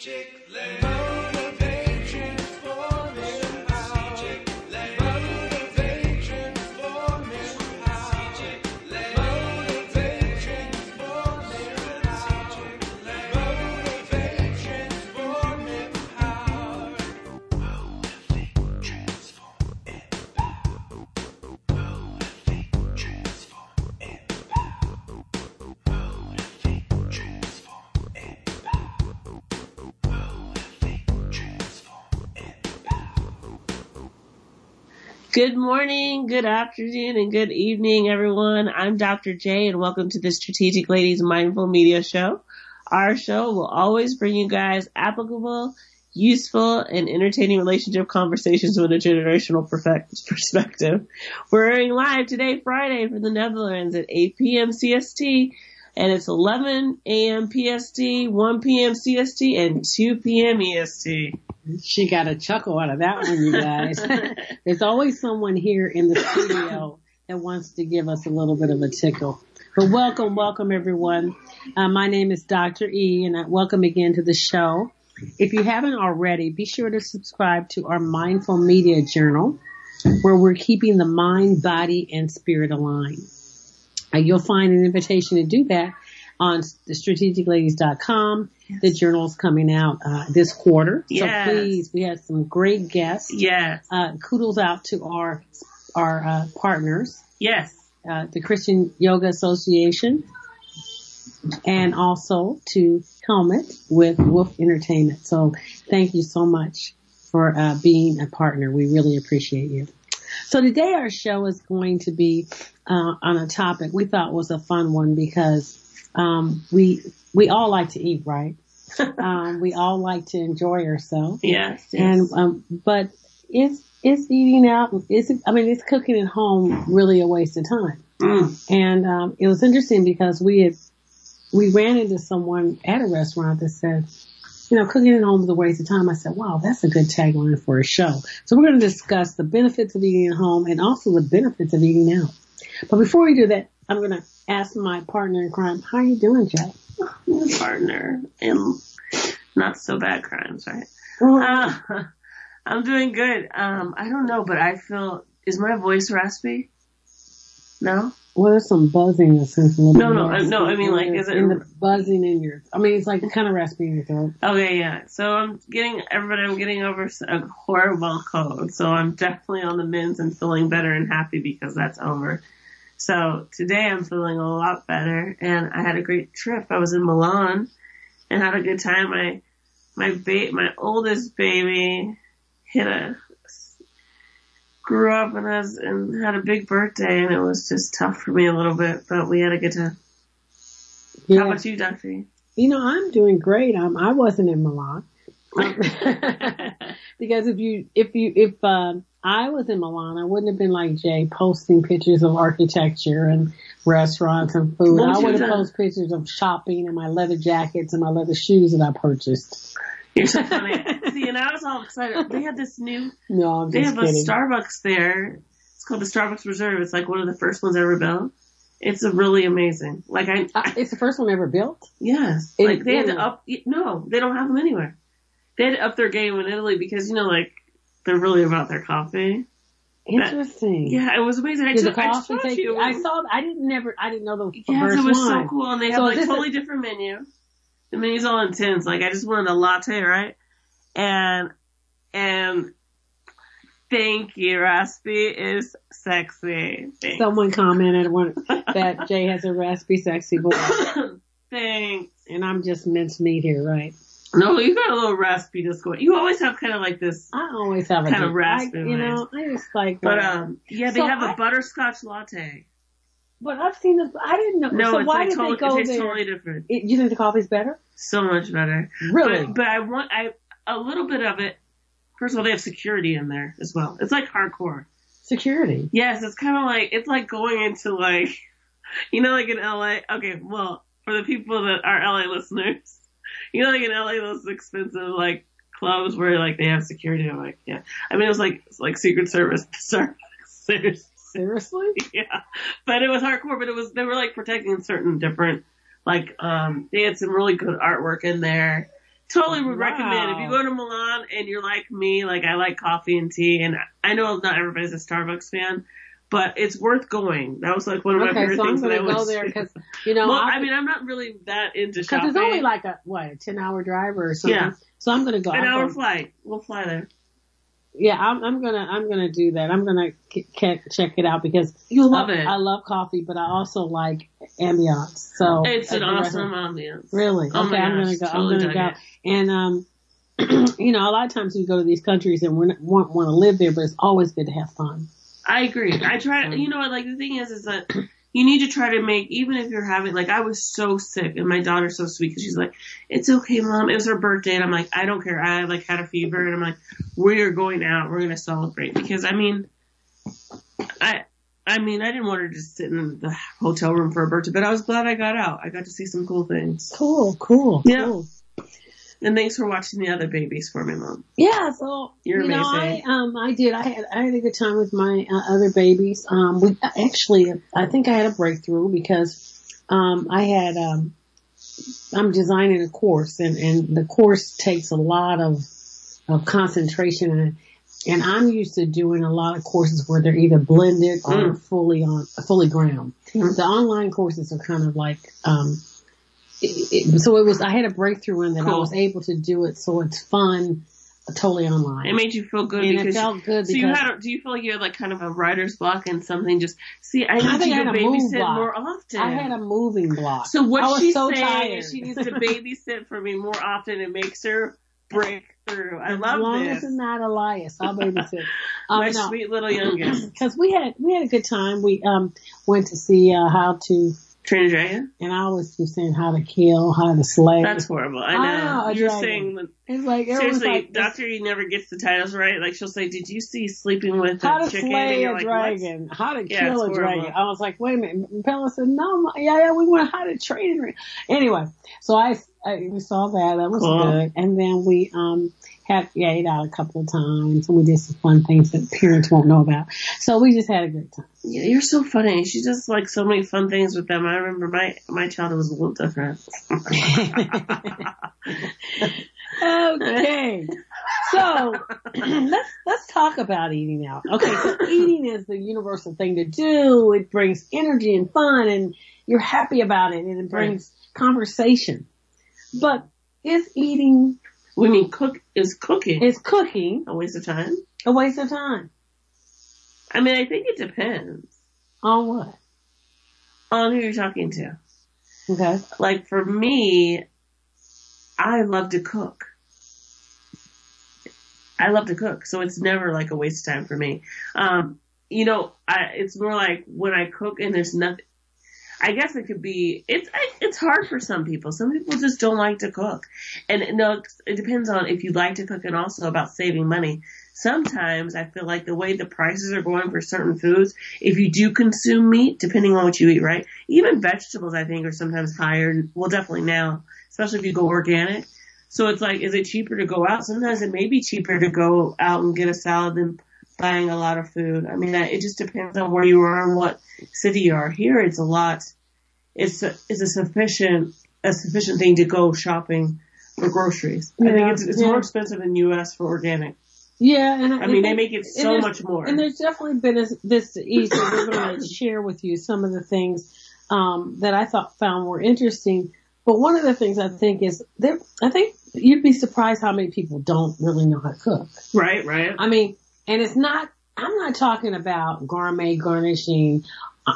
Strategic Ladies. Good morning, good afternoon, and good evening, everyone. I'm Dr. J, and welcome to the Strategic Ladies Mindful Media Show. Our show will always bring you guys applicable, useful, and entertaining relationship conversations with a generational perspective. We're airing live today, Friday, from the Netherlands at 8 p.m. CST, and it's 11 a.m. PST, 1 p.m. CST, and 2 p.m. EST. She got a chuckle out of that one, you guys. There's always someone here in the studio that wants to give us a little bit of a tickle. But welcome, welcome, everyone. My name is Dr. E, and welcome again to the show. If you haven't already, be sure to subscribe to our Mindful Media Journal, where we're keeping the mind, body, and spirit aligned. You'll find an invitation to do that on the strategicladies.com. Yes. The journal's coming out this quarter. Yes. So please, we had some great guests. Yes. Kudos out to our partners. Yes. The Christian Yoga Association and also to Helmet with Wolf Entertainment. So thank you so much for being a partner. We really appreciate you. So today our show is going to be on a topic we thought was a fun one because we all like to eat, right? We all like to enjoy ourselves. Yes. And but is eating out? Is cooking at home really a waste of time? Mm. And it was interesting because we ran into someone at a restaurant that said, you know, cooking at home is a waste of time. I said, wow, that's a good tagline for a show. So we're going to discuss the benefits of eating at home and also the benefits of eating out. But before we do that, I'm going to ask my partner in crime, how are you doing, Jeff? My partner in not so bad crimes, right? I'm doing good. I don't know, but I feel, is my voice raspy? No? Well, there's some buzzing that sounds a little bit. No. I mean, like, is it? And the buzzing in your, I mean, it's like kind of raspy in your throat. Okay, yeah. So I'm getting over a horrible cold. So I'm definitely on the mends and feeling better and happy because that's over. So today I'm feeling a lot better, and I had a great trip. I was in Milan and had a good time. My oldest baby grew up and had a big birthday, and it was just tough for me a little bit, but we had a good time. Yeah. How about you, Duffy? You know, I'm doing great. I wasn't in Milan because if I was in Milan, I wouldn't have been like Jay posting pictures of architecture and restaurants and food. I would have posted pictures of shopping and my leather jackets and my leather shoes that I purchased. You're so funny. See, and I was all excited. They had this new, a Starbucks there. It's called the Starbucks Reserve. It's like one of the first ones ever built. It's really amazing. Like it's the first one ever built? Yes. Like they had to they don't have them anywhere. They had to up their game in Italy because, you know, like, they're really about their coffee. Interesting. But, yeah, it was amazing. I didn't know the first one. Yes, it was so cool, and they had like totally different menu. The menu's all intense. Like I just wanted a latte, right? And thank you, raspy is sexy. Thanks. Someone commented that Jay has a raspy, sexy voice. Thanks. And I'm just minced meat here, right? No, you got a little raspiness going. You always have kind of like this. I always have a kind of raspy. You know, I just like. But yeah, they have a butterscotch latte. But I've seen this. I didn't know. No, so it's why like totally. It tastes totally different. You think the coffee's better? So much better. Really? But I want a little bit of it. First of all, they have security in there as well. It's like hardcore security. Yes, it's kind of like it's like going into like, you know, like in LA. Okay, well, for the people that are LA listeners. You know, like in LA, those expensive like clubs where like they have security. I'm like, yeah. I mean, it was like Secret Service Starbucks. Seriously? Yeah. But it was hardcore. But they were like protecting certain different like they had some really good artwork in there. totally would recommend. If you go to Milan and you're like me, like I like coffee and tea, and I know not everybody's a Starbucks fan, but it's worth going. That was like one of my favorite things that I was. Okay, so I'm going to go there because, you know. Well, I mean, I'm not really that into shopping. Because it's only like a 10-hour drive or something. Yeah. So I'm going to go. An hour flight. We'll fly there. Yeah, I'm gonna do that. I'm gonna check it out because you'll love it. I love coffee, but I also like ambiance. So it's an awesome ambiance. Really? Oh okay, my gosh, I'm gonna go. And you know, a lot of times we go to these countries and we won't want to live there, but it's always good to have fun. I agree. I try. You know what? Like the thing is that you need to try to make, even if you're having, like I was so sick, and my daughter's so sweet because she's like, "It's okay, Mom." It was her birthday, and I'm like, "I don't care." I like had a fever, and I'm like, "We're going out. We're gonna celebrate." Because I mean, I didn't want her to just sit in the hotel room for her birthday, but I was glad I got out. I got to see some cool things. Cool. Yeah. Cool. And thanks for watching the other babies for me, Mom. Yeah, so you're amazing. Know, I did. I had a good time with my other babies. I think I had a breakthrough because I'm designing a course, and the course takes a lot of concentration, and I'm used to doing a lot of courses where they're either blended or fully ground. Mm. The online courses are kind of like. I had a breakthrough in that. Cool. I was able to do it, so it's fun, totally online. It made you feel good, and because it felt good. So do you feel like you had like kind of a writer's block and something? Just see, I need to babysit more often. I had a moving block. So what she's saying is she needs to babysit for me more often. It makes her break through. I love this. As long as it's not Elias, I'll babysit. My sweet little youngest. Because we had a good time. We went to see how to. And I always keep saying how to kill, how to slay. That's horrible. I know. You're saying it's like seriously, like, Dr. E never gets the titles right. Like she'll say, "Did you see Sleeping with a Chicken?" How to slay a dragon. Like, how to kill a dragon. I was like, "Wait a minute." Bella said, "No, yeah, we want how to train her." Anyway, so we saw that. That was good. And then we ate out a couple of times, and we did some fun things that parents won't know about. So we just had a good time. Yeah, you're so funny. She does like so many fun things with them. I remember my child was a little different. Okay, so let's talk about eating out. Okay, so eating is the universal thing to do. It brings energy and fun, and you're happy about it, and it brings conversation. But is eating? We mean cooking. It's cooking. A waste of time. A waste of time. I mean, I think it depends. On what? On who you're talking to. Okay. Like for me, I love to cook. So it's never like a waste of time for me. You know, it's more like when I cook and there's nothing. I guess it could be, it's hard for some people. Some people just don't like to cook. And no, it depends on if you like to cook and also about saving money. Sometimes I feel like the way the prices are going for certain foods, if you do consume meat, depending on what you eat, right? Even vegetables, I think, are sometimes higher. Well, definitely now, especially if you go organic. So it's like, is it cheaper to go out? Sometimes it may be cheaper to go out and get a salad than buying a lot of food. I mean, it just depends on where you are and what city you are. Here, it's a lot. It's a sufficient thing to go shopping for groceries. Yeah, I think it's more expensive in the U.S. for organic. Yeah, and I mean they make it so much more. And there's definitely been this to eat. So we're going to share with you some of the things that I found were interesting. But one of the things I think is I think you'd be surprised how many people don't really know how to cook. Right. I mean. And it's not, I'm not talking about gourmet garnishing or,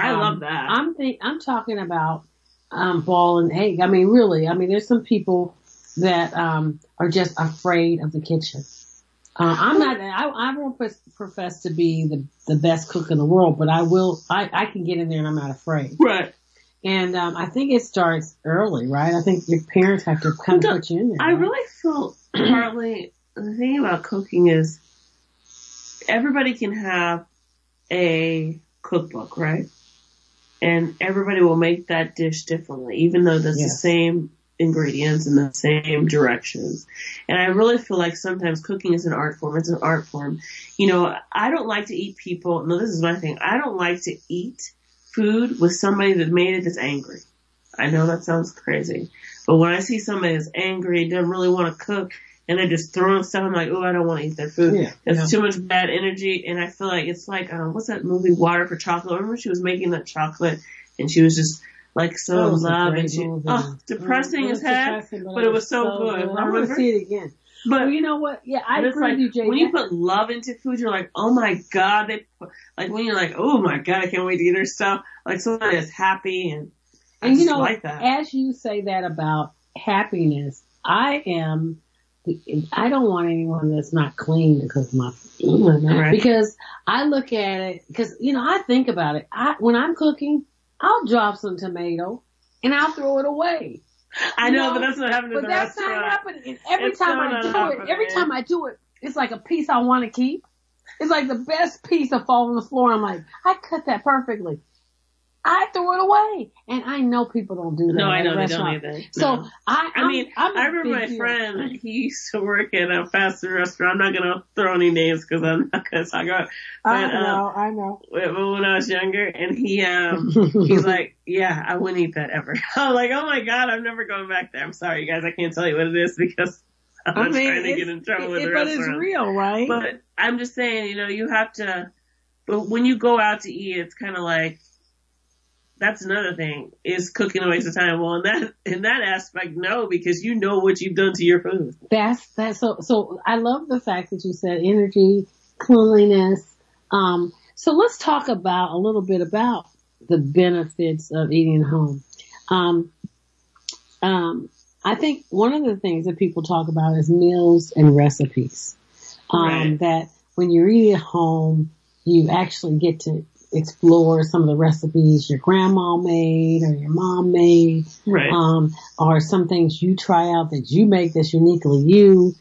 I love that. I'm talking about, ball and egg. I mean, really, there's some people that, are just afraid of the kitchen. I won't profess to be the best cook in the world, but I can get in there and I'm not afraid. Right. And, I think it starts early, right? I think your parents have to kind of put you in there. I really feel partly, the thing about cooking is, everybody can have a cookbook, right? And everybody will make that dish differently, even though there's the same ingredients and the same directions. And I really feel like sometimes cooking is an art form. It's an art form. You know, I don't like to eat people. No, this is my thing. I don't like to eat food with somebody that made it that's angry. I know that sounds crazy, But when I see somebody that's angry and doesn't really want to cook, and they're just throwing stuff, I'm like, oh, I don't want to eat their food. Yeah, it's too much bad energy, and I feel like it's like, what's that movie, Water for Chocolate? I remember she was making that chocolate, and she was just like so in love, and she, depressing as heck, but it was so good. I want to see it again. But well, you know what? Yeah, I agree with you, Jay. When you put love into food, you're like, oh my God. They put, like when you're like, oh my God, I can't wait to eat their stuff. Like somebody that's happy, and you know, like that. As you say that about happiness, I don't want anyone that's not clean to cook my food. Right. Because I look at it, because, you know, I think about it. When I'm cooking, I'll drop some tomato and I'll throw it away. I know, but that's not happening. But that's not happening. And every time I do it, it's like a piece I want to keep. It's like the best piece of fall on the floor. I'm like, I cut that perfectly. I threw it away, and I know people don't do that. No, I know they don't either. So no. I remember my friend. He used to work at a fast food restaurant. I'm not gonna throw any names because I'm not gonna talk about. I know. When I was younger, and he's like, yeah, I wouldn't eat that ever. I'm like, oh my God, I'm never going back there. I'm sorry, you guys, I can't tell you what it is because I'm trying to get in trouble with the restaurant. But it's real, right? But I'm just saying, you know, you have to. But when you go out to eat, it's kind of like. That's another thing, is cooking a waste of time. Well, in that aspect, no, because you know what you've done to your food. That's so I love the fact that you said energy, cleanliness. So let's talk about a little bit about the benefits of eating at home. I think one of the things that people talk about is meals and recipes. Right. That when you're eating at home, you actually get to explore some of the recipes your grandma made or your mom made, right. Or some things you try out that you make that's uniquely you.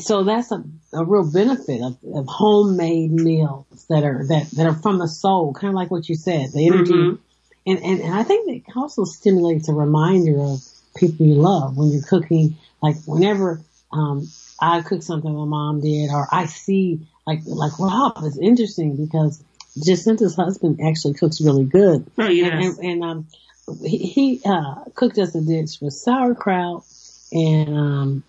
So that's a real benefit of homemade meals that are from the soul, kind of like what you said, the energy. Mm-hmm. And I think it also stimulates a reminder of people you love when you're cooking. Like whenever I cook something my mom did, or I see like Rob is interesting because Jacinta's husband actually cooks really good. Oh, yes. And he cooked us a dish with sauerkraut and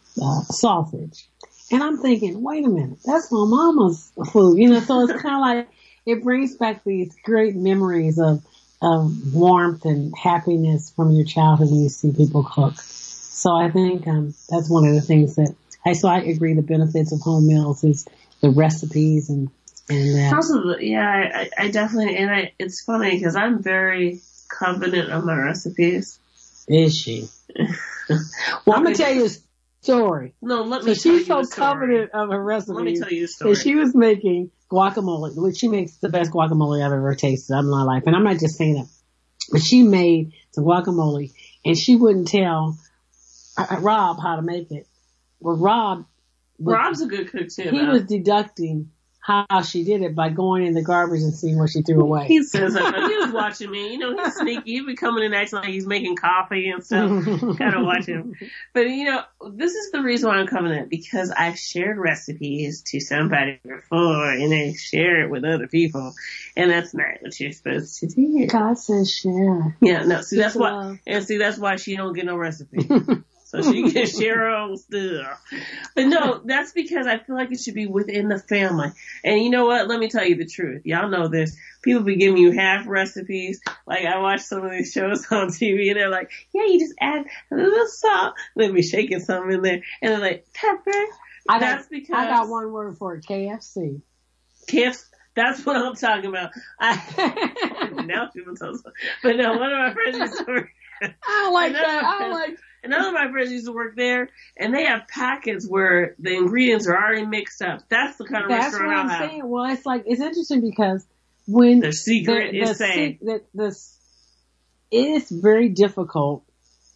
sausage. And I'm thinking, wait a minute, that's my mama's food. You know, so it's kind of like it brings back these great memories of warmth and happiness from your childhood when you see people cook. So I think that's one of the things that I agree the benefits of home meals is the recipes and that. Also, yeah, I definitely, and it's funny because I'm very confident of my recipes. Is she? Well, I'm going to tell you a story. No, let me tell you a story. She's so confident of her recipes. Let me tell you a story. She was making guacamole, which she makes the best guacamole I've ever tasted in my life. And I'm not just saying that. But she made some guacamole, and she wouldn't tell Rob how to make it. Well, Rob's a good cook too. He was deducting how she did it by going in the garbage and seeing what she threw away. He says that, but he was watching me. You know, he's sneaky. He'd be coming in acting like he's making coffee and stuff. Kind of watch him. But you know, this is the reason why I'm coming in, because I've shared recipes to somebody before and they share it with other people. And that's not what you're supposed to do. God says share. Yeah, no, see that's why she don't get no recipe. So she can share her own stuff. But no, that's because I feel like it should be within the family. And you know what? Let me tell you the truth. Y'all know this. People be giving you half recipes. Like I watch some of these shows on TV and they're like, yeah, you just add a little salt. They'll be shaking something in there. And they're like, pepper. I got one word for it, KFC. KFC. That's what I'm talking about. Now people tell us. But no, one of my friends used to work. Another of my friends used to work there, and they have packets where the ingredients are already mixed up. That's the kind of restaurant I have. That's what I'm saying. Well, it's like, it's interesting because when the secret is saying that this, it is very difficult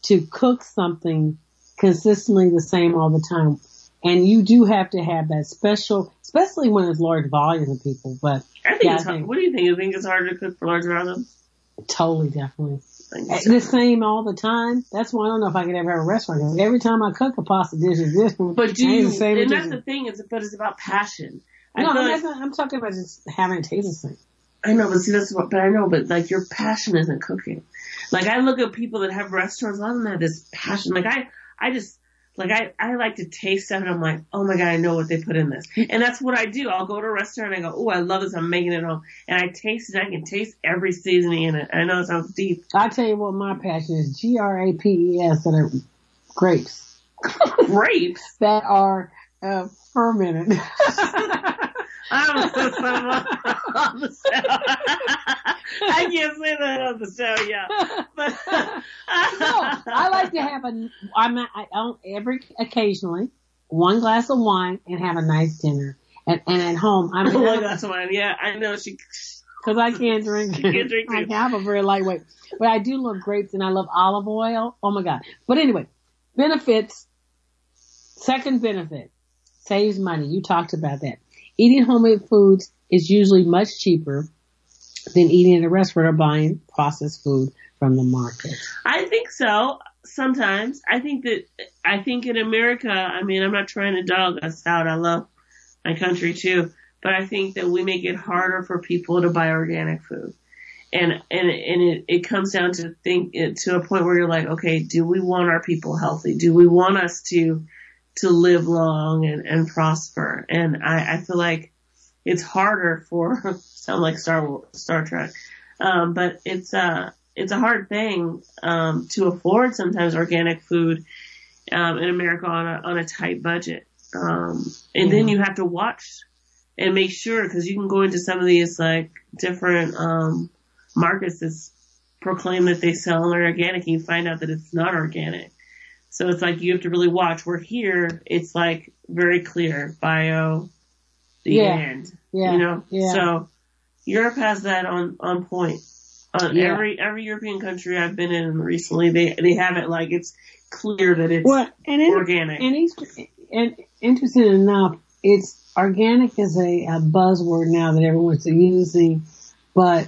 to cook something consistently the same all the time. And you do have to have that special, especially when it's large volumes of people. But I think, what do you think? You think it's hard to cook for large volumes? Totally, definitely. The same all the time. That's why I don't know if I could ever have a restaurant. Every time I cook a pasta dish, it's different. But that's the thing. It's about passion. I'm talking about just having a taste of things. I know, but see, that's what. But I know, but like your passion isn't cooking. Like, I look at people that have restaurants, a lot of them have this passion. Like, I like to taste stuff, and I'm like, oh, my God, I know what they put in this. And that's what I do. I'll go to a restaurant, and I go, oh, I love this. I'm making it home. And I taste it. I can taste every seasoning in it. I know it sounds deep. I'll tell you what my passion is, grapes, that are grapes. Grapes? That are fermented. On the show. I can't say that on the show, yeah. But no, I like to have occasionally one glass of wine and have a nice dinner. And at home, I'm one glass of wine. Yeah, I know because I can't drink. She can't drink. I'm a very lightweight, but I do love grapes and I love olive oil. Oh my God! But anyway, benefits. Second benefit, saves money. You talked about that. Eating homemade foods is usually much cheaper than eating at a restaurant or buying processed food from the market. I think so. Sometimes I think in America, I mean, I'm not trying to dog us out. I love my country too, but I think that we make it harder for people to buy organic food, and it comes down to a point where you're like, okay, do we want our people healthy? Do we want us to live long and prosper? And I feel like it's harder for, sound like Star Trek. But it's a hard thing, to afford sometimes organic food, in America on a tight budget. And then you have to watch and make sure, cause you can go into some of these like different, markets that proclaim that they sell organic and you find out that it's not organic. So it's like you have to really watch. We're here. It's like very clear bio, end. Yeah, you know. Yeah. So Europe has that on point. Every European country I've been in recently, they have it like it's clear that it's organic. And interesting enough, it's organic is a buzzword now that everyone's using, but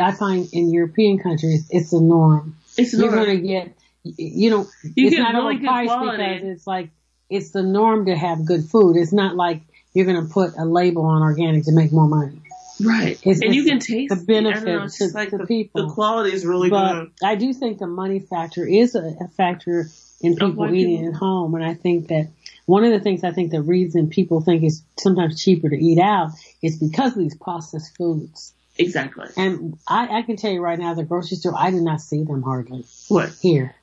I find in European countries it's the norm. It's the norm. You're going to get. You know, it's not really good price because it's like, it's the norm to have good food. It's not like you're going to put a label on organic to make more money. Right. And you can taste the benefit to people. The quality is really good. I do think the money factor is a factor in people eating at home. And I think that one of the things the reason people think it's sometimes cheaper to eat out is because of these processed foods. Exactly. And I can tell you right now, the grocery store, I did not see them hardly. What? Here.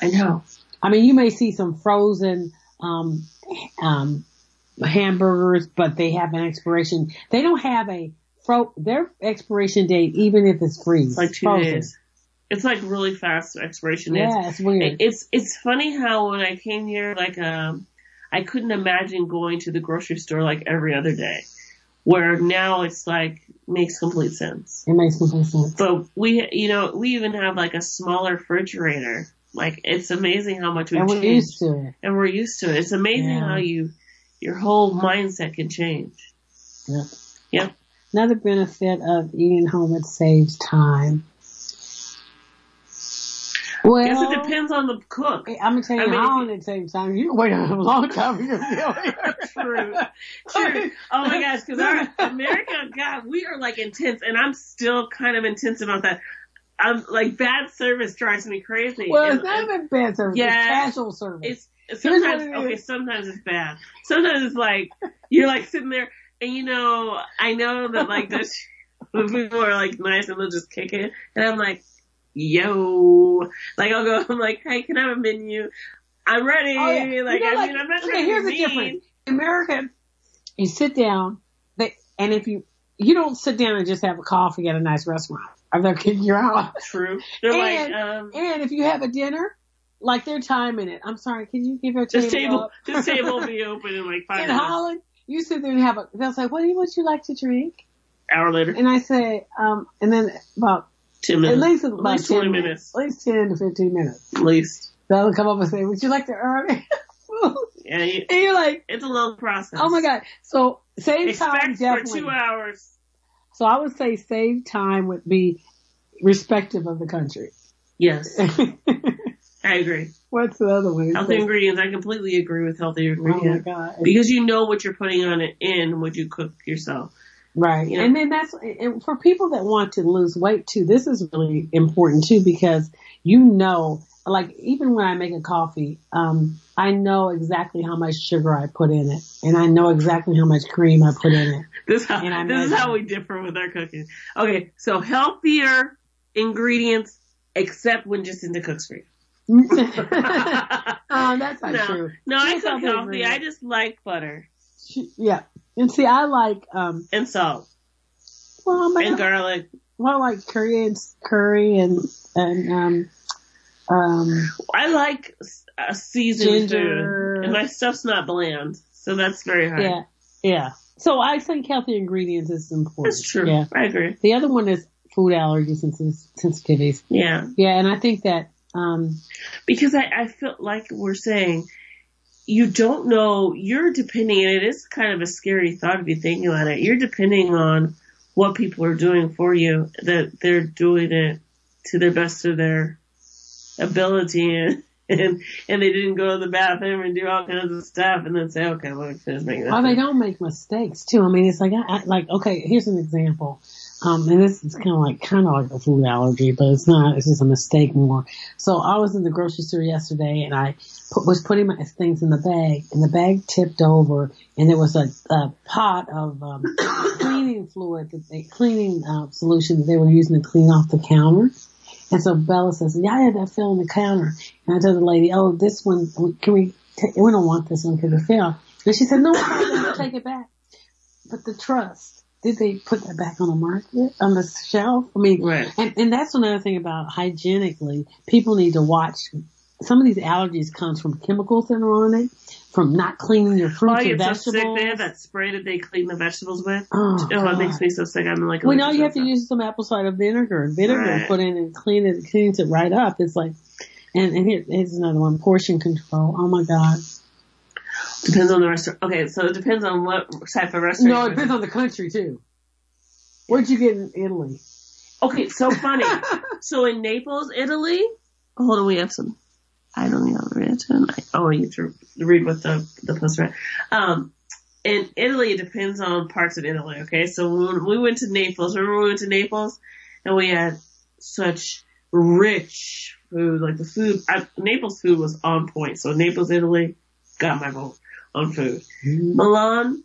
I know. I mean, you may see some frozen hamburgers, but they have an expiration. They don't have their expiration date, even if it's freeze. It's like 2 days. It's like really fast expiration dates. Yeah, it's weird. It's funny how when I came here, like, I couldn't imagine going to the grocery store like every other day. Where now it's like, makes complete sense. It makes complete sense. But we even have like a smaller refrigerator. Like, it's amazing how much we've changed. And we're used to it. It's amazing how your whole mindset can change. Yep. Yep. Another benefit of eating home, it saves time. Well, I guess it depends on the cook. I'm going to tell you how long it takes time. You wait a long time. True. Oh, my gosh, because America, God, we are, like, intense, and I'm still kind of intense about that. I'm like, bad service drives me crazy. Well, it's not even bad service. Yeah, it's casual service. Sometimes it's bad. Sometimes it's like, you're, like, sitting there, and, you know, I know that, like, the people are, like, nice, and they'll just kick it, and I'm like, yo, like I'll go. I'm like, hey, can I have a menu? I'm ready. Oh, yeah. Like, you know, like, I mean, I'm not trying to be mean. Here's the difference. In America, you sit down, and if you don't sit down and just have a coffee at a nice restaurant, they're kicking you out. True. They're and if you have a dinner, like they're timing it. I'm sorry, can you give her table? This table will be open in like 5 minutes. In Holland, you sit there and they'll say, "What you like to drink?" Hour later, and I say, and then about. 10 minutes. At least, about 20 minutes. At least 10 to 15 minutes. At least. They'll come up and say, would you like to earn food? Yeah, and you're like. It's a long process. Oh, my God. So save time, definitely. For 2 hours. So I would say save time would be respective of the country. Yes. I agree. What's the other one? Healthy ingredients. I completely agree with healthy ingredients. Oh, my God. Because you know what you're putting on it in what you cook yourself. Right. You know? And then and for people that want to lose weight too, this is really important too, because you know, like even when I make a coffee, I know exactly how much sugar I put in it, and I know exactly how much cream I put in it. This is how we differ with our cooking. Okay, so healthier ingredients, except when Jacinda cooks for you. That's not true. No, I cook healthy. I just like butter. Yeah. And see, I like... and salt. Well, and garlic. Well, I like curry and I like a seasoned food, and my stuff's not bland, so that's very hard. Yeah, yeah. So I think healthy ingredients is important. That's true. Yeah. I agree. The other one is food allergies and sensitivities. Yeah. Yeah, and I think that... because I feel like we're saying... You don't know, you're depending, and it is kind of a scary thought if you think about it, you're depending on what people are doing for you, that they're doing it to their best of their ability, and they didn't go to the bathroom and do all kinds of stuff, and then say, okay, well, let's make that. Well, they don't make mistakes, too. I mean, it's like, okay, here's an example. And this is kind of like a food allergy, but it's not, it's just a mistake more. So I was in the grocery store yesterday, and I was putting my things in the bag, and the bag tipped over, and there was a pot of, cleaning solution that they were using to clean off the counter. And so Bella says, yeah, I had that fill in the counter. And I told the lady, oh, this one, we don't want this one because it failed. And she said, no, we'll take it back. But the trust. Did they put that back on the market, on the shelf? I mean, right. And that's another thing about hygienically. People need to watch. Some of these allergies comes from chemicals that are on it, from not cleaning your fruits and vegetables. Oh, you're so sick. They have that spray that they clean the vegetables with. Oh, it makes me so sick. I'm like, well, now you have to use some apple cider vinegar. Right. Put in and clean it. It cleans it right up. It's like, and here's another one, portion control. Oh, my God. Depends on the restaurant. Okay, so it depends on what type of restaurant. No, it depends on the country, too. Where'd you get in Italy? Okay, so funny. So in Naples, Italy. Hold on, we have some. I don't know the reaction. Oh, you have to read what the poster. In Italy, it depends on parts of Italy, okay? So when we went to Naples. Remember we went to Naples? And we had such rich food. Like the food, Naples food was on point. So Naples, Italy, got my vote on food. Milan,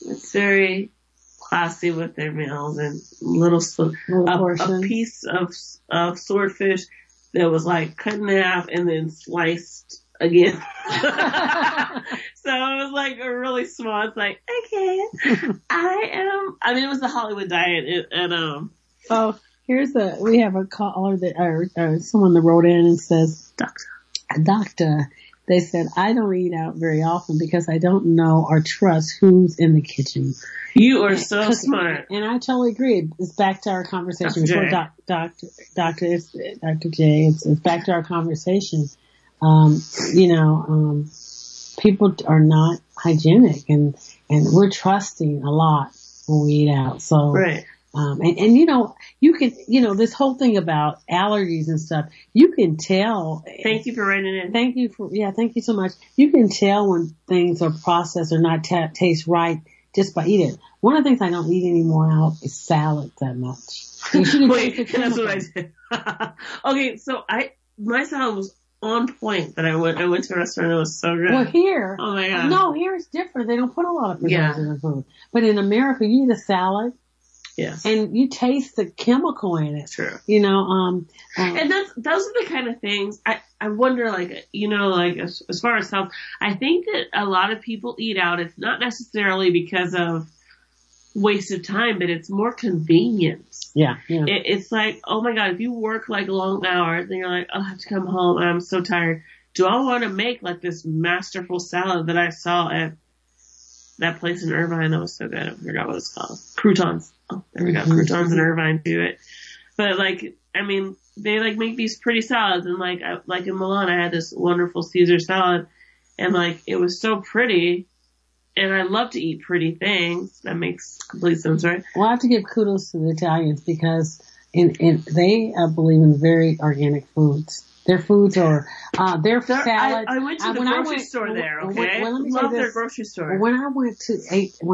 it's very classy with their meals and little a piece of swordfish that was like cut in half and then sliced again. So it was like a really small. It's like, okay, it was the Hollywood diet and. Oh, we have a caller that or someone that wrote in and says, Doctor. They said, I don't eat out very often because I don't know or trust who's in the kitchen. You are so smart. And I totally agree. It's back to our conversation. Dr. J, it's back to our conversation. People are not hygienic and we're trusting a lot when we eat out. So, right. This whole thing about allergies and stuff, you can tell. Thank you for writing in. Thank you so much. You can tell when things are processed or not taste right just by eating. One of the things I don't eat anymore out is salad that much. Wait, that's what I said. Okay, so my salad was on point that I went to a restaurant. It was so good. Well, here. Oh my God. No, here it's different. They don't put a lot of preservatives in the food. But in America, you eat a salad. Yes. And you taste the chemical in it. True. You know, and those are the kind of things I wonder, like, you know, like as far as health, I think that a lot of people eat out. It's not necessarily because of waste of time, but it's more convenience. Yeah. Yeah. It's like, oh my God, if you work like long hours and you're like, I'll have to come home and I'm so tired. Do I want to make like this masterful salad that I saw at that place in Irvine that was so good? I forgot what it's called. Croutons. Oh, there we go. Croutons in Irvine do it. But like, I mean, they like make these pretty salads. And like, like in Milan, I had this wonderful Caesar salad and like, it was so pretty. And I love to eat pretty things. That makes complete sense, right? Well, I have to give kudos to the Italians because they believe in very organic foods. Their foods are their salads. I went to the grocery store there. Okay, love their grocery store. When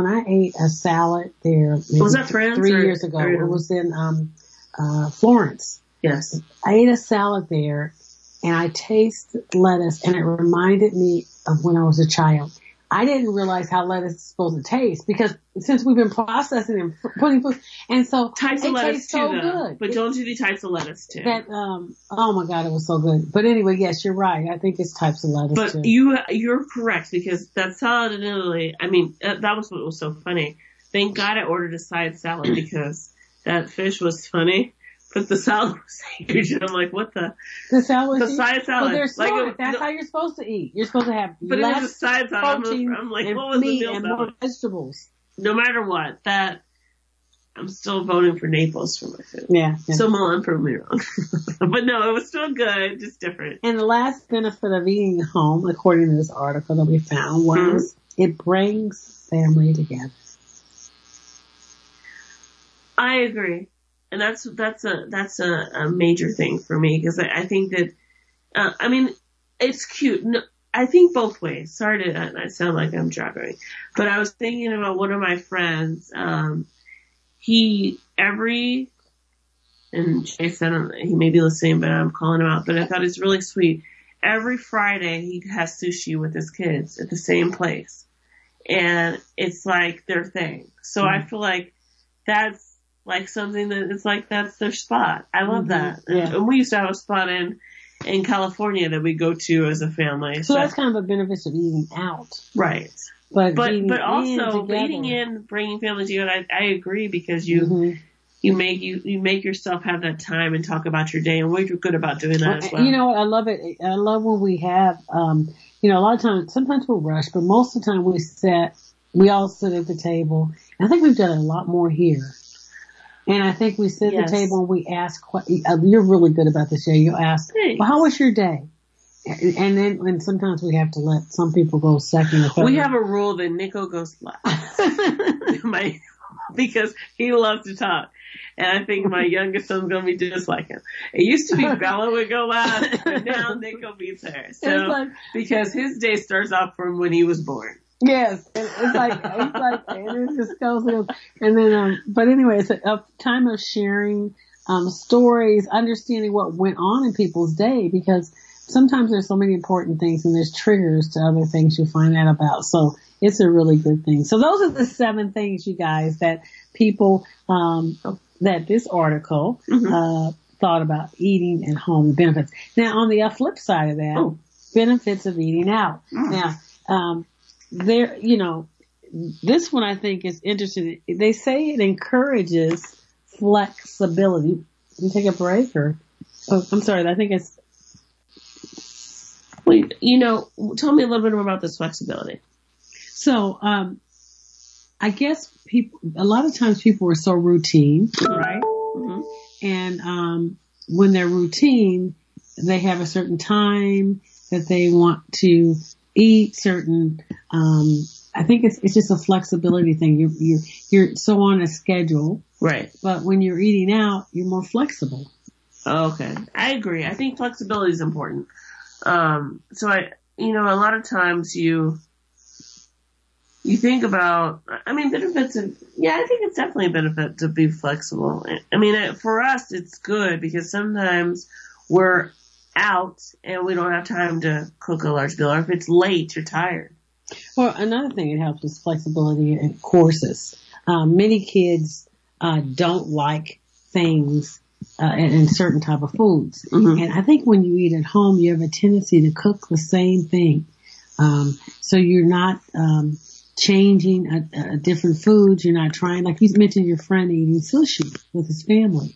I ate a salad there, was that France 3 years ago? It was in Florence. Yes, I ate a salad there, and I tasted lettuce, and it reminded me of when I was a child. I didn't realize how lettuce is supposed to taste because since we've been processing and putting food, and so types it of lettuce tastes too, so though. Good. But don't do the types of lettuce too. That oh my God, it was so good. But anyway, yes, you're right. I think it's types of lettuce. But too. You're correct because that salad in Italy. I mean, that was what was so funny. Thank God I ordered a side salad because that fish was funny. But the salad was huge, and I'm like, what the? The salad was the side salad. Well, like that's how you're supposed to eat. You're supposed to have less was a side salad. I'm like, what was the deal and more vegetables. No matter what, that I'm still voting for Naples for my food. Yeah. So Milan proved me wrong. But no, it was still good, just different. And the last benefit of eating home, according to this article that we found, was it brings family together. I agree. And that's a major thing for me because I think that I mean it's cute. No, I think both ways. Sorry to I sound like I'm jobbing, but I was thinking about one of my friends. And Jason, he may be listening, but I'm calling him out. But I thought it's really sweet. Every Friday he has sushi with his kids at the same place, and it's like their thing. So I feel like that's. Like something that it's like that's their spot. I love that. Yeah. And we used to have a spot in California that we go to as a family. So that's kind of a benefit of eating out, right? But also leading in, bringing family together. I agree because you make yourself have that time and talk about your day, and we're good about doing that as well. You know what? I love it. I love when we have a lot of times. Sometimes we're rushed, but most of the time we all sit at the table. And I think we've done a lot more here. And I think we sit at the table and we ask, you're really good about this, Jay. You'll ask, well, how was your day? And then sometimes we have to let some people go second or third. We have a rule that Nico goes last. Because he loves to talk. And I think my youngest son's going to be just like him. It used to be Bella would go last, but now Nico beats her. So, because his day starts off from when he was born. Yes, it's like it just goes in. And then, but anyway, it's a time of sharing stories, understanding what went on in people's day, because sometimes there's so many important things and there's triggers to other things you find out about. So it's a really good thing. So those are the 7 things, you guys, that people that this article thought about eating at home benefits. Now, on the flip side of that, benefits of eating out. Now. There, this one I think is interesting. They say it encourages flexibility. Can you take a break I'm sorry. I think it's. Wait, tell me a little bit more about this flexibility. So, I guess a lot of times people are so routine, right? Mm-hmm. And, when they're routine, they have a certain time that they want to eat certain, I think it's just a flexibility thing. You're so on a schedule. Right. But when you're eating out, you're more flexible. Okay. I agree. I think flexibility is important. So a lot of times you think about, benefits of, I think it's definitely a benefit to be flexible. I mean, for us, it's good because sometimes we're out and we don't have time to cook a large meal, or if it's late, you're tired. Well, another thing it helps is flexibility in courses. Many kids don't like things and certain type of foods. Mm-hmm. And I think when you eat at home, you have a tendency to cook the same thing. So you're not changing a different food. You're not trying, like you mentioned your friend eating sushi with his family.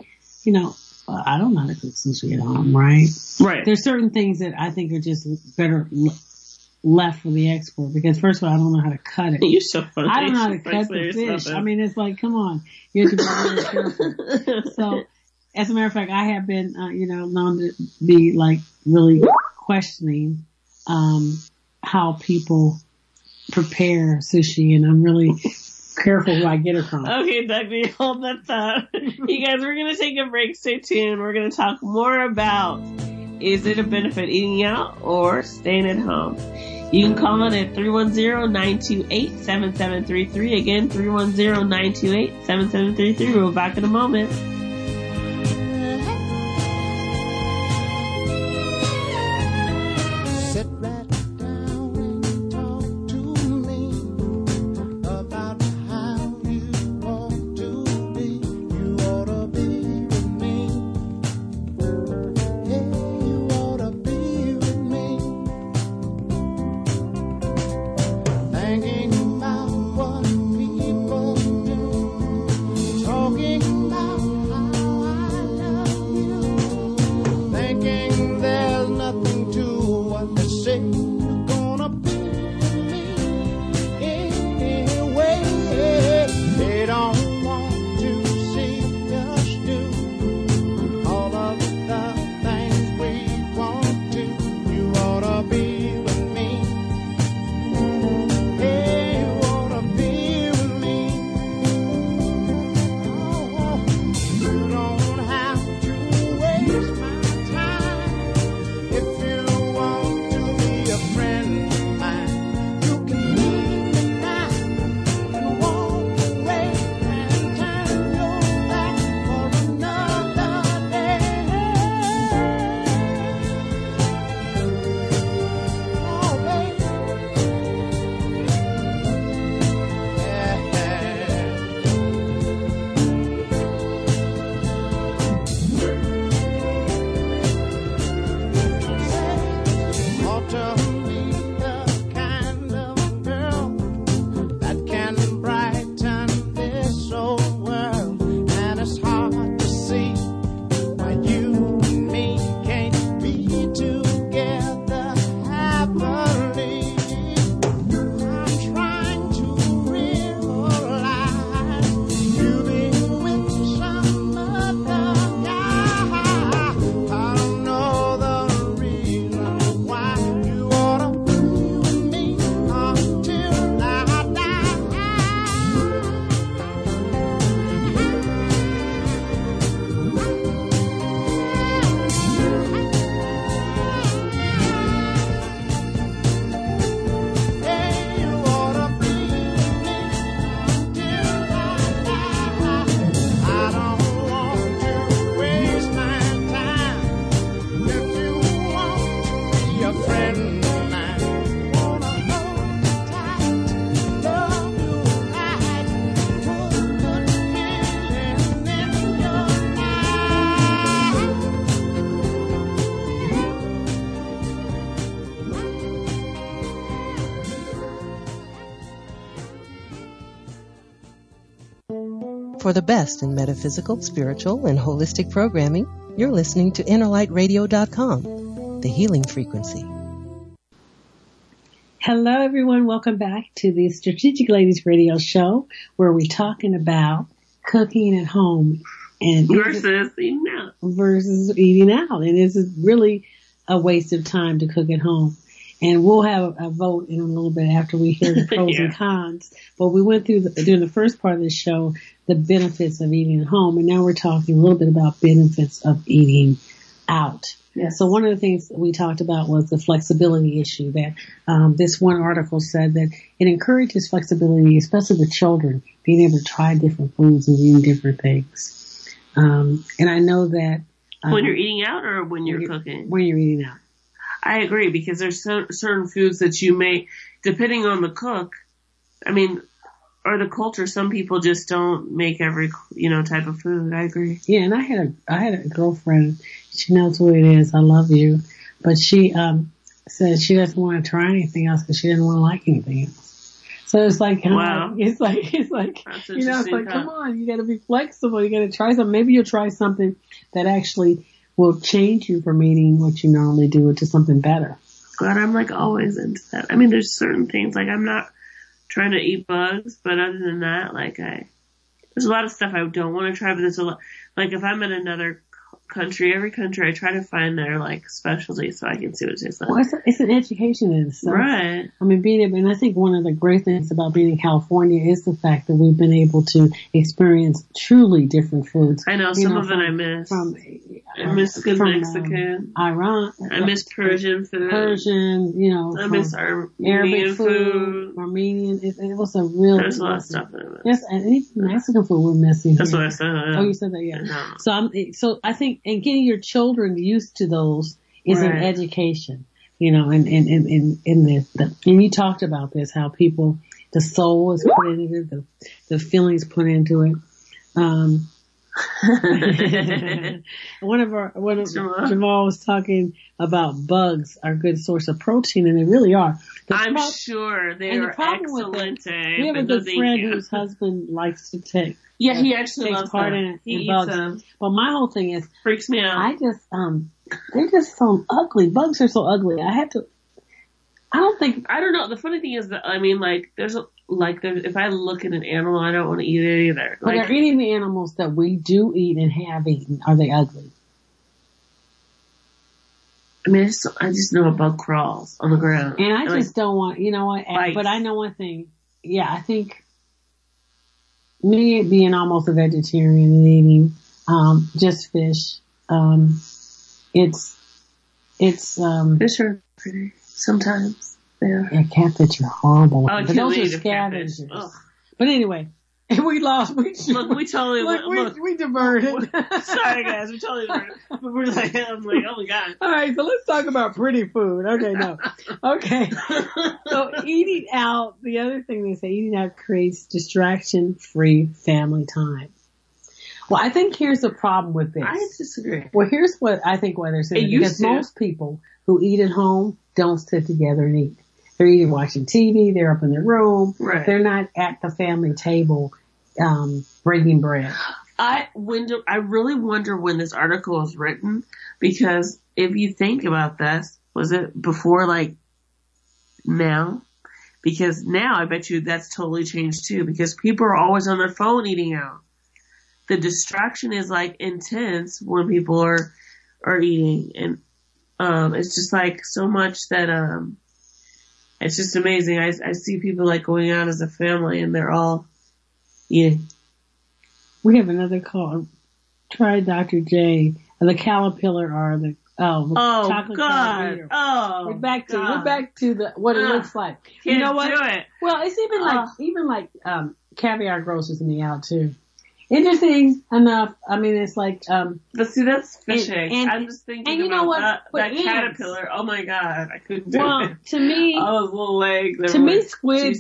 I don't know how to cook sushi at home, right? Right. There's certain things that I think are just better left for the expert because, first of all, I don't know how to cut it. You're so funny. I don't know how to cut the fish. I mean, it's like, come on. You have to be really careful. So, as a matter of fact, I have been, known to be, like, really questioning how people prepare sushi, and I'm really careful where I get it from. Okay, Duffy, hold that thought. You guys, we're going to take a break. Stay tuned. We're going to talk more about is it a benefit eating out or staying at home? You can call in at 310-928-7733. Again, 310-928-7733. We'll be back in a moment. For the best in metaphysical, spiritual, and holistic programming, you're listening to innerlightradio.com, the healing frequency. Hello, everyone. Welcome back to the Strategic Ladies Radio Show, where we're talking about cooking at home and versus eating out. And this is really a waste of time to cook at home. And we'll have a vote in a little bit after we hear the pros and cons. But we went through during the first part of the show, the benefits of eating at home. And now we're talking a little bit about benefits of eating out. Yes. So one of the things we talked about was the flexibility issue that this one article said that it encourages flexibility, especially with children, being able to try different foods and eating different things. And I know that... when you're eating out or when you're cooking? When you're eating out. I agree, because there's certain foods that you may, depending on the cook, or the culture, some people just don't make every, type of food. I agree. Yeah, and I had a girlfriend. She knows what it is. I love you. But she said she doesn't want to try anything else because she didn't want to like anything else. So it's like, wow. It's like, come on, you got to be flexible. You got to try something. Maybe you'll try something that actually will change you from eating what you normally do to something better. God, I'm like always into that. There's certain things, like I'm not trying to eat bugs, but other than that, there's a lot of stuff I don't want to try, but there's a lot, like if I'm in another country, every country I try to find their specialty so I can see what it tastes like. Well, it's an education in itself. Right. And I think one of the great things about being in California is the fact that we've been able to experience truly different foods. I know some of it I miss. From I miss good Mexican. Iran. I miss Persian food. Persian, you know. I miss Armenian food. Armenian. It was a real. There's a lot of stuff in it. Yes, and even Mexican food we're missing. That's what I said. Oh, you said that, yeah. No. So I think, and getting your children used to those is an education, you know, and you talked about this, how people, the soul is put into it, the feelings put into it. Jamal was talking about bugs are a good source of protein, and they really are. I'm sure they are excellent. We have a good friend whose husband likes to take. Yeah, he actually loves part them. In bugs. But my whole thing is, freaks me out. I just they're just so ugly. Bugs are so ugly. I don't know. The funny thing is that if I look at an animal, I don't want to eat it either. But are any of the animals that we do eat and have eaten, are they ugly? I mean, I just know a bug crawls on the ground. And I just don't want, you know what, but I know one thing. Yeah, I think me being almost a vegetarian and eating just fish, it's fish are pretty sometimes. Yeah, catfish are horrible. Oh, but those are scavengers. Oh. But anyway, we diverted. Sorry, guys, we totally diverted. But I'm like, oh my god. All right, so let's talk about pretty food. Okay, no. Okay. So eating out. The other thing they say, eating out creates distraction-free family time. Well, I think here's the problem with this. I disagree. Well, here's what I think why they're saying it. Because most people who eat at home don't sit together and eat. They're either watching TV, they're up in their room, they're not at the family table breaking bread. I really wonder when this article was written, because if you think about this, was it before now? Because now I bet you that's totally changed too, because people are always on their phone eating out. The distraction is intense when people are eating, and it's just so much that it's just amazing. I see people going out as a family and they're all eating. We have another call. Try Dr. J. The caterpillar are the chocolate god. We're back to the what it looks like. You know what? Do it. Well, it's even caviar grosses me out too. Interesting enough. I mean, it's but see, that's fishing. And I'm just thinking about that caterpillar. Oh my god, I couldn't do it. To me, oh, his little leg. To me, squid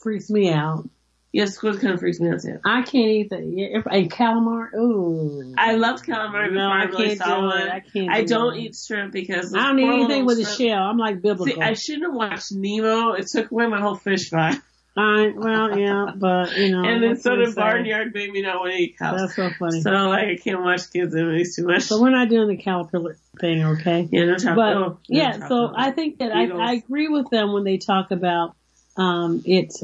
freaks me out. Yeah, squid kind of freaks me out too. I can't eat that. And calamari. Ooh, I love calamari. No, I can't really do it. I can't. I don't eat shrimp because I don't eat anything with a shell. I'm biblical. See, I shouldn't have watched Nemo. It took away my whole fish vibe. And then so did Barnyard made me not want to eat cows. That's so funny. So, I can't watch kids movies too much. So we're not doing the caterpillar thing, okay? Yeah, no chocolate. I think that I agree with them when they talk about it's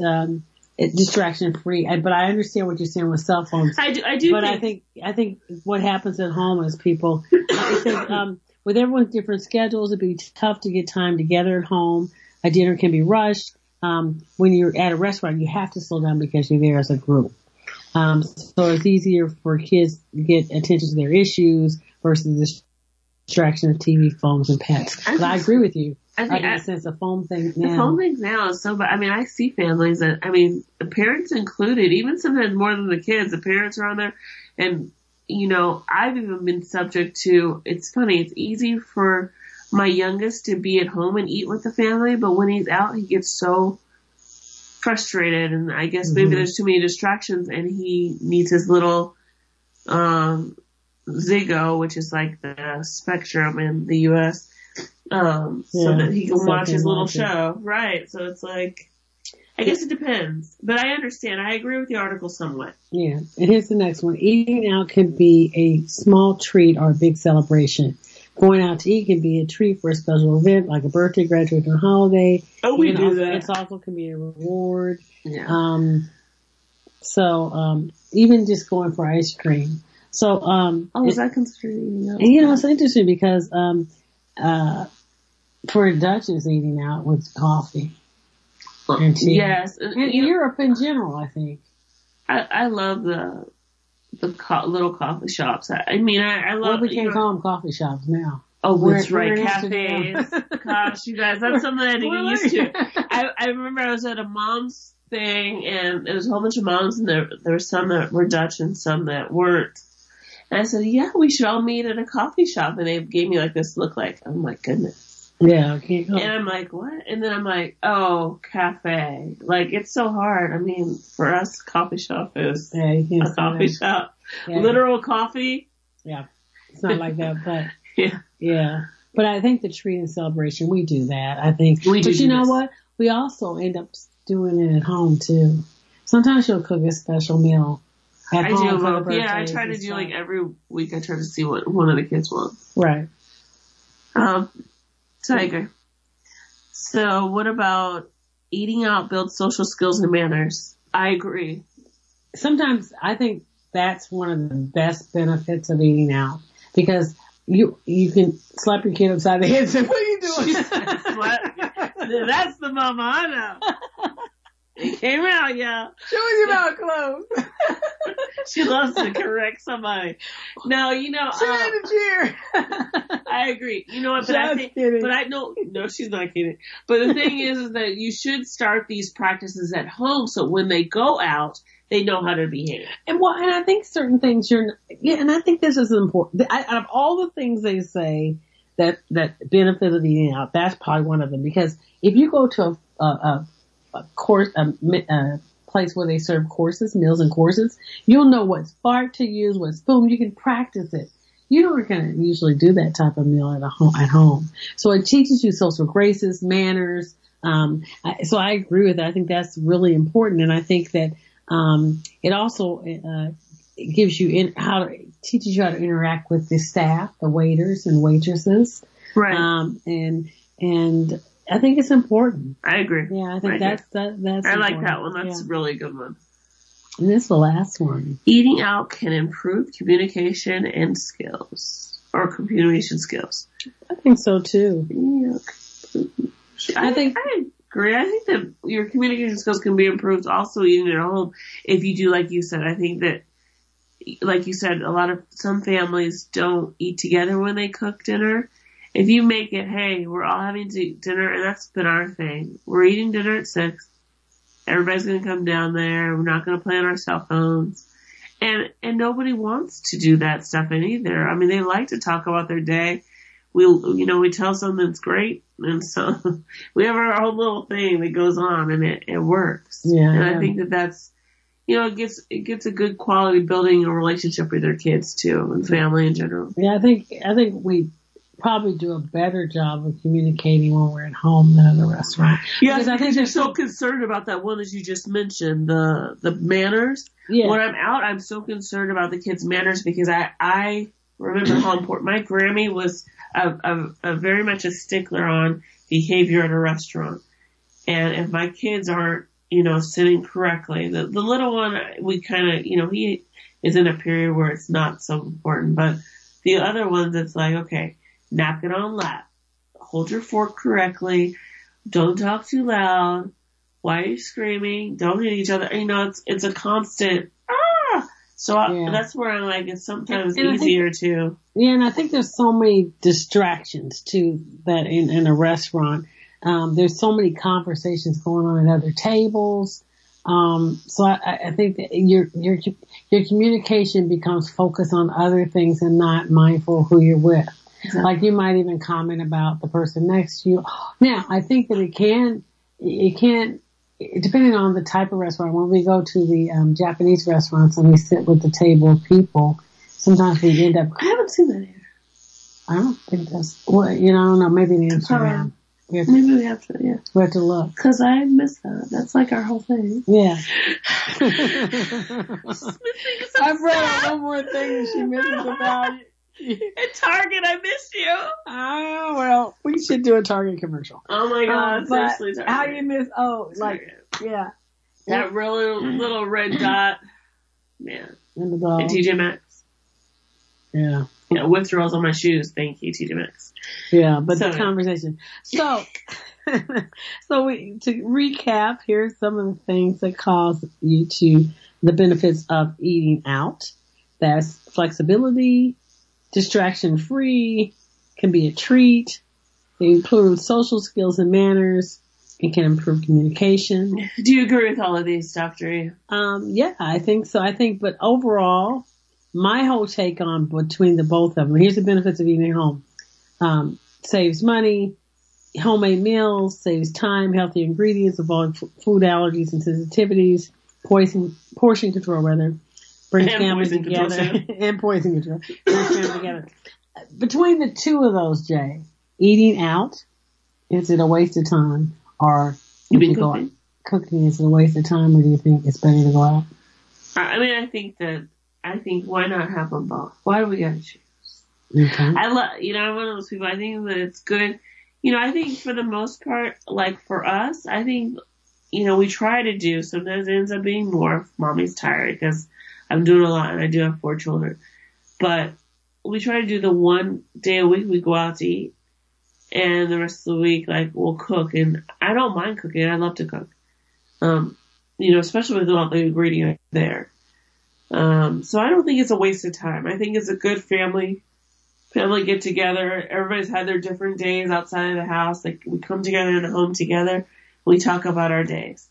distraction free. But I understand what you're saying with cell phones. I do. But I think what happens at home is people, with everyone's different schedules, it'd be tough to get time together at home. A dinner can be rushed. When you're at a restaurant, you have to slow down because you're there as a group. So it's easier for kids to get attention to their issues versus the distraction of TV, phones, and pets. But I agree with you. I think the phone thing now. The phone thing now is so bad. I mean, I see families that, the parents included, even sometimes more than the kids, the parents are on there. And, I've even been subject to, it's funny, it's easy for my youngest to be at home and eat with the family, but when he's out, he gets so frustrated, and I guess maybe there's too many distractions, and he needs his little Ziggo, which is the Spectrum in the U.S., so that he can watch his little show. Right, so it's I guess it depends, but I understand. I agree with the article somewhat. Yeah, and here's the next one. Eating out can be a small treat or a big celebration. Going out to eat can be a treat for a special event, like a birthday, graduation, or holiday. Oh, we do that. It also can be a reward. Yeah. So even just going for ice cream. So, is that considered eating out? And, it's interesting because for Dutch, it's eating out with coffee and tea. Yes, in Europe in general, I think. I love the the little coffee shops. I love. Well, we can't call them coffee shops now. Oh, that's right. Cafes. Gosh, you guys, that's something I didn't get used to. I remember I was at a mom's thing, and there was a whole bunch of moms, and there were some that were Dutch and some that weren't. And I said, yeah, we should all meet at a coffee shop. And they gave me like this look like, oh, my goodness. Yeah. Okay. And I'm like, what? And then I'm like, oh, cafe. Like, it's so hard. I mean, for us, coffee shop is a coffee shop. Yeah. Literal coffee. Yeah. It's not like that, but. Yeah. Yeah. But I think the treat and celebration, we do that. I think. But you know what? We also end up doing it at home, too. Sometimes she'll cook a special meal at home. I do. Yeah, I try to do, like, every week I try to see what one of the kids wants. Right. So I agree. So what about eating out builds social skills and manners? I agree. Sometimes I think that's one of the best benefits of eating out because – You can slap your kid upside the head and say, what are you doing? That's the mama I know. It came out, yeah. Showing your mouth closed. She loves to correct somebody. No, you know. She had a cheer. I agree. You know what? But I think, kidding. But I no, she's not kidding. But the thing is that you should start these practices at home so when they go out, they know how to behave. And I think certain things and I think this is important. Out of all the things they say that benefit of eating out, that's probably one of them. Because if you go to a place where they serve courses, meals and courses, you'll know what fork to use, what spoon. You can practice it. You aren't going to usually do that type of meal at home. So it teaches you social graces, manners. So I agree with that. I think that's really important. And I think that it also teaches you how to interact with the staff, the waiters and waitresses, right? And I think it's important. I agree. Yeah, I think that's. I important. Like that one. That's a really good one. And this is the last one. Eating out can improve communication and skills, or communication skills. I think so too. Yeah. I agree. I think that your communication skills can be improved also eating at home if you do, like you said. I think that, like you said, some families don't eat together when they cook dinner. If you make it, hey, we're all having to eat dinner, and that's been our thing. We're eating dinner at 6. Everybody's going to come down there. We're not going to play on our cell phones. And nobody wants to do that stuff in either. I mean, they like to talk about their day. We tell something that's great, and so we have our own little thing that goes on, and it works. Yeah, and I think that's, it gets a good quality building a relationship with their kids too, and family in general. Yeah, I think we probably do a better job of communicating when we're at home than at a restaurant. Yeah, because I think they're so concerned about that one as you just mentioned, the manners. Yeah. When I'm out, I'm so concerned about the kids' manners because I remember how important my Grammy was. A very much a stickler on behavior at a restaurant. And if my kids aren't, sitting correctly, the little one, we kind of, he is in a period where it's not so important. But the other ones, it's like, okay, napkin on lap, hold your fork correctly, don't talk too loud, why are you screaming, don't hit each other. It's a constant. So that's where I'm like, it's sometimes easier to. Yeah, and I think there's so many distractions too that in a restaurant. There's so many conversations going on at other tables. So I think that your communication becomes focused on other things and not mindful who you're with. Exactly. Like you might even comment about the person next to you. Now, I think that it can. Depending on the type of restaurant, when we go to the Japanese restaurants and we sit with the table of people, sometimes we end up. I haven't seen that either. I don't think that's. Well, I don't know. Maybe in Amsterdam. Maybe we have to. Yeah, we have to look because I miss that. That's like our whole thing. Yeah. I brought up one more thing that she misses about it. At Target, I missed you. Oh, well, we should do a Target commercial. Oh, my God. Seriously, Target. How you miss, yeah. That really little red dot. Man. And TJ Maxx. Yeah. Yeah, withdrawals on my shoes. Thank you, TJ Maxx. Yeah, but the conversation. So, to recap, here are some of the things that cause you the benefits of eating out. That's flexibility, distraction-free, can be a treat. It improves social skills and manners. It can improve communication. Do you agree with all of these, Dr. E? Yeah, I think so. But overall, my whole take on between the both of them, here's the benefits of eating at home. Saves money, homemade meals, saves time, healthy ingredients, avoid food allergies and sensitivities, portion control, rather. Brings families together. And poison control. Brings families together. Between the two of those, Jay, eating out, is it a waste of time? Or if you go out cooking, is it a waste of time, or do you think it's better to go out? I mean, I think why not have them both? Why do we gotta choose? Okay. I'm one of those people. I think that it's good. You know, I think for the most part, like for us, I think, you know, we try to do. Sometimes it ends up being more. Mommy's tired because I'm doing a lot, and I do have 4 children. But we try to do the one day a week we go out to eat. And the rest of the week, like, we'll cook. And I don't mind cooking. I love to cook. Especially with all the ingredients there. So I don't think it's a waste of time. I think it's a good family get together. Everybody's had their different days outside of the house. Like, we come together in a home together. We talk about our days.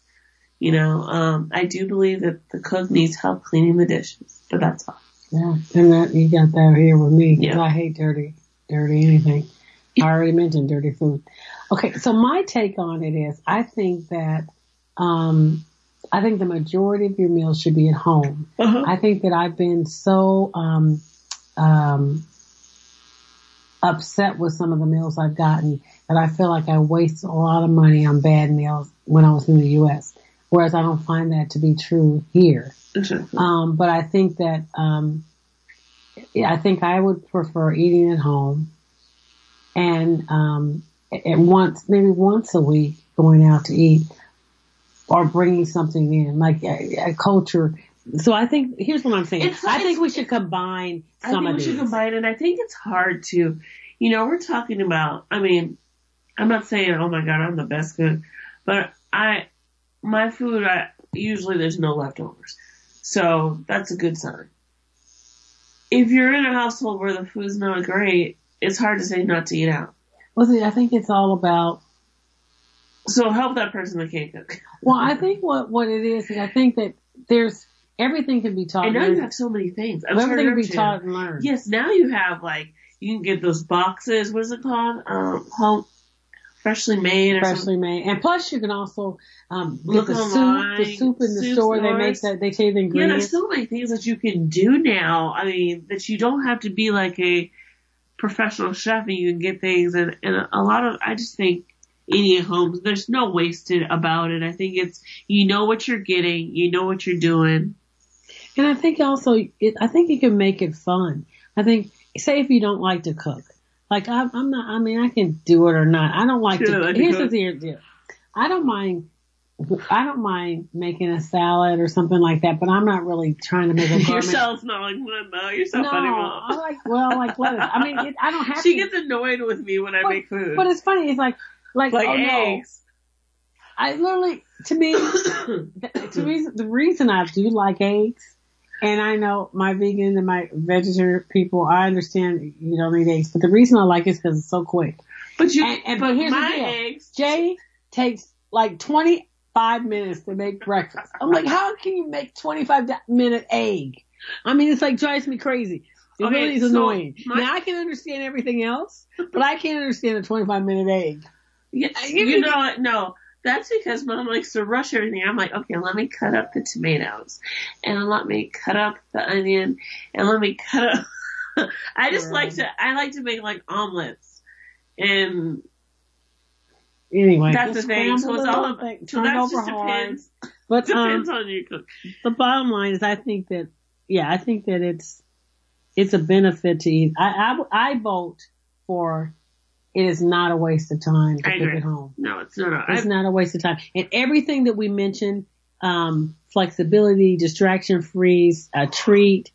I do believe that the cook needs help cleaning the dishes. But that's all. Yeah. And you got that here with me. Because I hate dirty anything. I already mentioned dirty food. Okay, so my take on it is I think the majority of your meals should be at home. Uh-huh. I think that I've been so upset with some of the meals I've gotten that I feel like I waste a lot of money on bad meals when I was in the U.S., whereas I don't find that to be true here. Uh-huh. But I think that I would prefer eating at home. And maybe once a week, going out to eat or bringing something in, like a culture. So I think here's what I'm saying. I think we should combine some of these. And I think it's hard to, we're talking about. I mean, I'm not saying, oh my God, I'm the best cook, but my food, usually there's no leftovers, so that's a good sign. If you're in a household where the food's not great, it's hard to say not to eat out. Well, see, I think it's all about... So help that person that can't cook. Well, I think what it is I think that there's... Everything can be taught and learned. And now you have so many things. Everything can be taught and learned. Yes, now you have, you can get those boxes. What is it called? Freshly made or something. Freshly made. And plus you can also look at the soup in the store. They make that. They tell you the ingredients. Yeah, there's so many things that you can do now. I mean, that you don't have to be like a... professional chef, and you can get things and a lot of, I just think eating at home, there's no wasted about it. I think it's, what you're getting, what you're doing. And I think also, I think you can make it fun. I think, say if you don't like to cook, I can do it or not. I don't like to cook. Here's the deal. I don't mind making a salad or something like that, but I'm not really trying to make a gourmet. Your shell's not like one, though. You're so funny, Mom. I like lettuce. I mean, I don't have to. She gets annoyed with me when I make food. But it's funny. It's like eggs. No. The reason I do like eggs, and I know my vegan and my vegetarian people, I understand you don't eat eggs, but the reason I like it is because it's so quick. But but here's the deal. Eggs. Jay takes 25 minutes to make breakfast. I'm like, how can you make 25-minute egg? I mean, it's drives me crazy. It really is annoying. Now I can understand everything else, but I can't understand a 25-minute egg. Yes, no. That's because Mom likes to rush everything. I'm like, okay, let me cut up the tomatoes, and let me cut up the onion, and let me cut up. I like to make omelets and. Anyway, that's the thing. So it's all about. So that just depends. But depends on your cook. The bottom line is, I think that it's a benefit to eat. I vote for it is not a waste of time to cook at home. No, it's not. It's not a waste of time. And everything that we mentioned, flexibility, distraction free, a treat,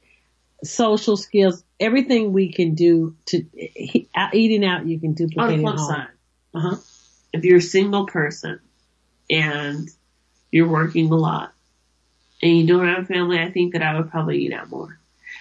social skills, everything we can do to eating out, you can duplicate at home. On the plus side. Uh huh. If you're a single person and you're working a lot and you don't have a family, I think that I would probably eat out more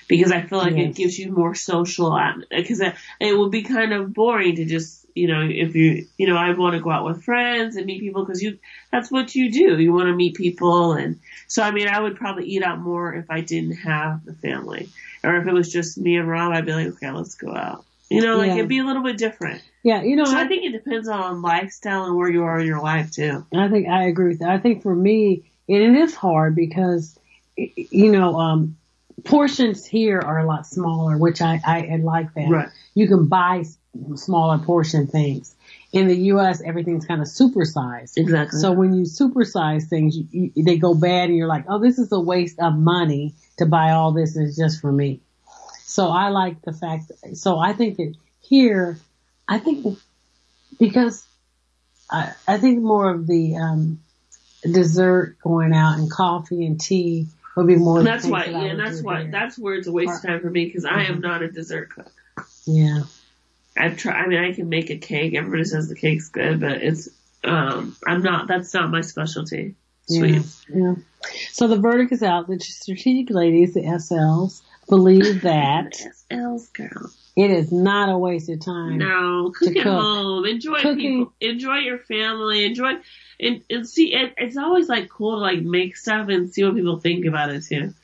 because I feel like it gives you more social, because it would be kind of boring to just, you know, if you, you know, I want to go out with friends and meet people because you, that's what you do. You want to meet people. And so, I mean, I would probably eat out more if I didn't have the family, or if it was just me and Rob, I'd be like, okay, let's go out. You know, like it'd be a little bit different. Yeah, you know. So I think it depends on lifestyle and where you are in your life too. I think I agree with that. I think for me, and it is hard because, you know, portions here are a lot smaller, which I like that. Right. You can buy smaller portion things. In the U.S., everything's kind of supersized. Exactly. So when you supersize things, they go bad, and you're like, oh, this is a waste of money to buy all this, and it's just for me. So I like the fact, so I think that here, I think because I think more of the dessert going out and coffee and tea would be more. That's why, yeah, that's where it's a waste of time for me because I am not a dessert cook. Yeah. I've tried, I mean, I can make a cake. Everybody says the cake's good, but it's, I'm not, that's not my specialty. Sweet. Yeah. So the verdict is out. The strategic ladies, the SLs, believe that it is not a waste of time. No, cook at home. Enjoy people. Enjoy your family. Enjoy and see. It's always like cool to like make stuff and see what people think about it too.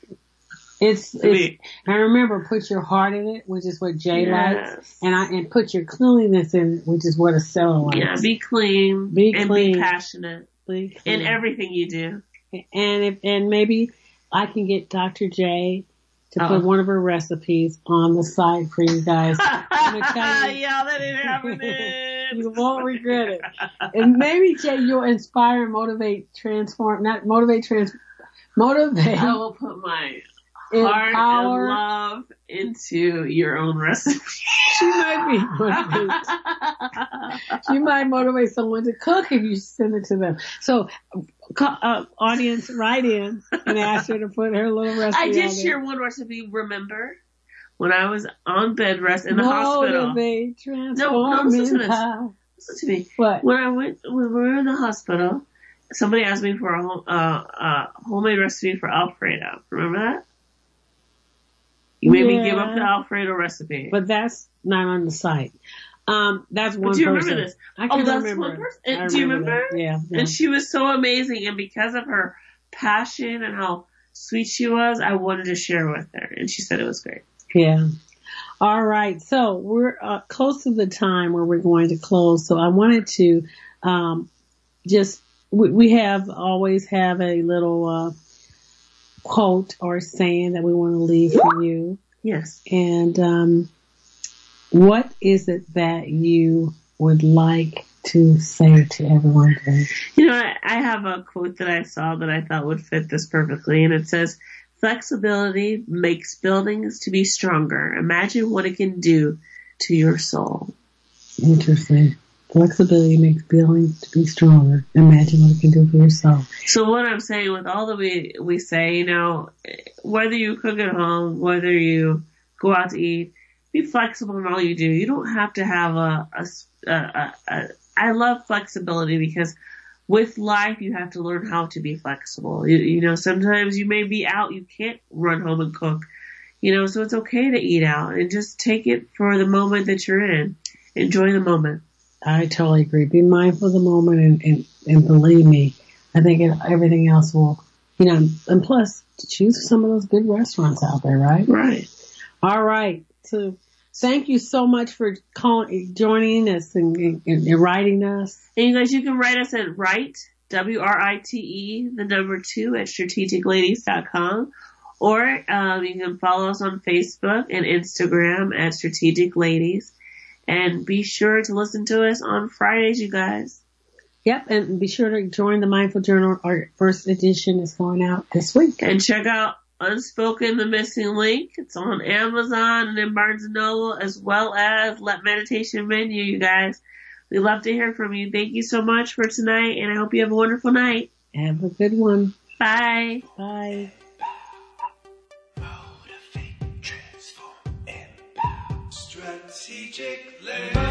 I remember put your heart in it, which is what Jay likes, and put your cleanliness in it, which is what a seller likes. Yeah, be clean. Be clean. Be passionate. Be clean. In everything you do. And maybe I can get Dr. J to put one of her recipes on the side for you guys. Yeah, that ain't happening. You won't regret it. And maybe, Jay, you'll inspire, motivate. I will put my heart and love into your own recipe. She might be motivated. She might motivate someone to cook if you send it to them. So, audience, write in and ask her to put her little recipe. I did share one recipe. Remember when I was on bed rest in the hospital? No, listen to this. Listen to me. What? When we were in the hospital, somebody asked me for a homemade recipe for Alfredo. Remember that? You made me give up the Alfredo recipe. But that's not on the site. That's one person. Do you remember this? I can remember. One person. Do you remember? Yeah. And she was so amazing. And because of her passion and how sweet she was, I wanted to share with her. And she said it was great. Yeah. All right. So we're close to the time where we're going to close. So I wanted to we always have a little quote or saying that we want to leave for you. Yes. And what is it that you would like to say to everyone today? You know, I have a quote that I saw that I thought would fit this perfectly, and it says, "Flexibility makes buildings to be stronger. Imagine what it can do to your soul." Interesting. Flexibility makes buildings to be stronger. Imagine what you can do for yourself. So what I'm saying with all that we say, you know, whether you cook at home, whether you go out to eat, be flexible in all you do. You don't have to have I love flexibility because with life you have to learn how to be flexible. You know, sometimes you may be out, you can't run home and cook. You know, so it's okay to eat out and just take it for the moment that you're in. Enjoy the moment. I totally agree. Be mindful of the moment and believe me, I think everything else will, you know, and plus to choose some of those good restaurants out there, right? Right. All right. So thank you so much for joining us and writing us. And you guys, you can write us at WRITE2 at strategicladies.com. Or you can follow us on Facebook and Instagram at Strategic Ladies. And be sure to listen to us on Fridays, you guys. Yep, and be sure to join the Mindful Journal. Our first edition is going out this week. And check out Unspoken, the Missing Link. It's on Amazon and in Barnes & Noble, as well as Let Meditation Menu, you guys. We love to hear from you. Thank you so much for tonight, and I hope you have a wonderful night. Have a good one. Bye. Bye. Strategic Ladies.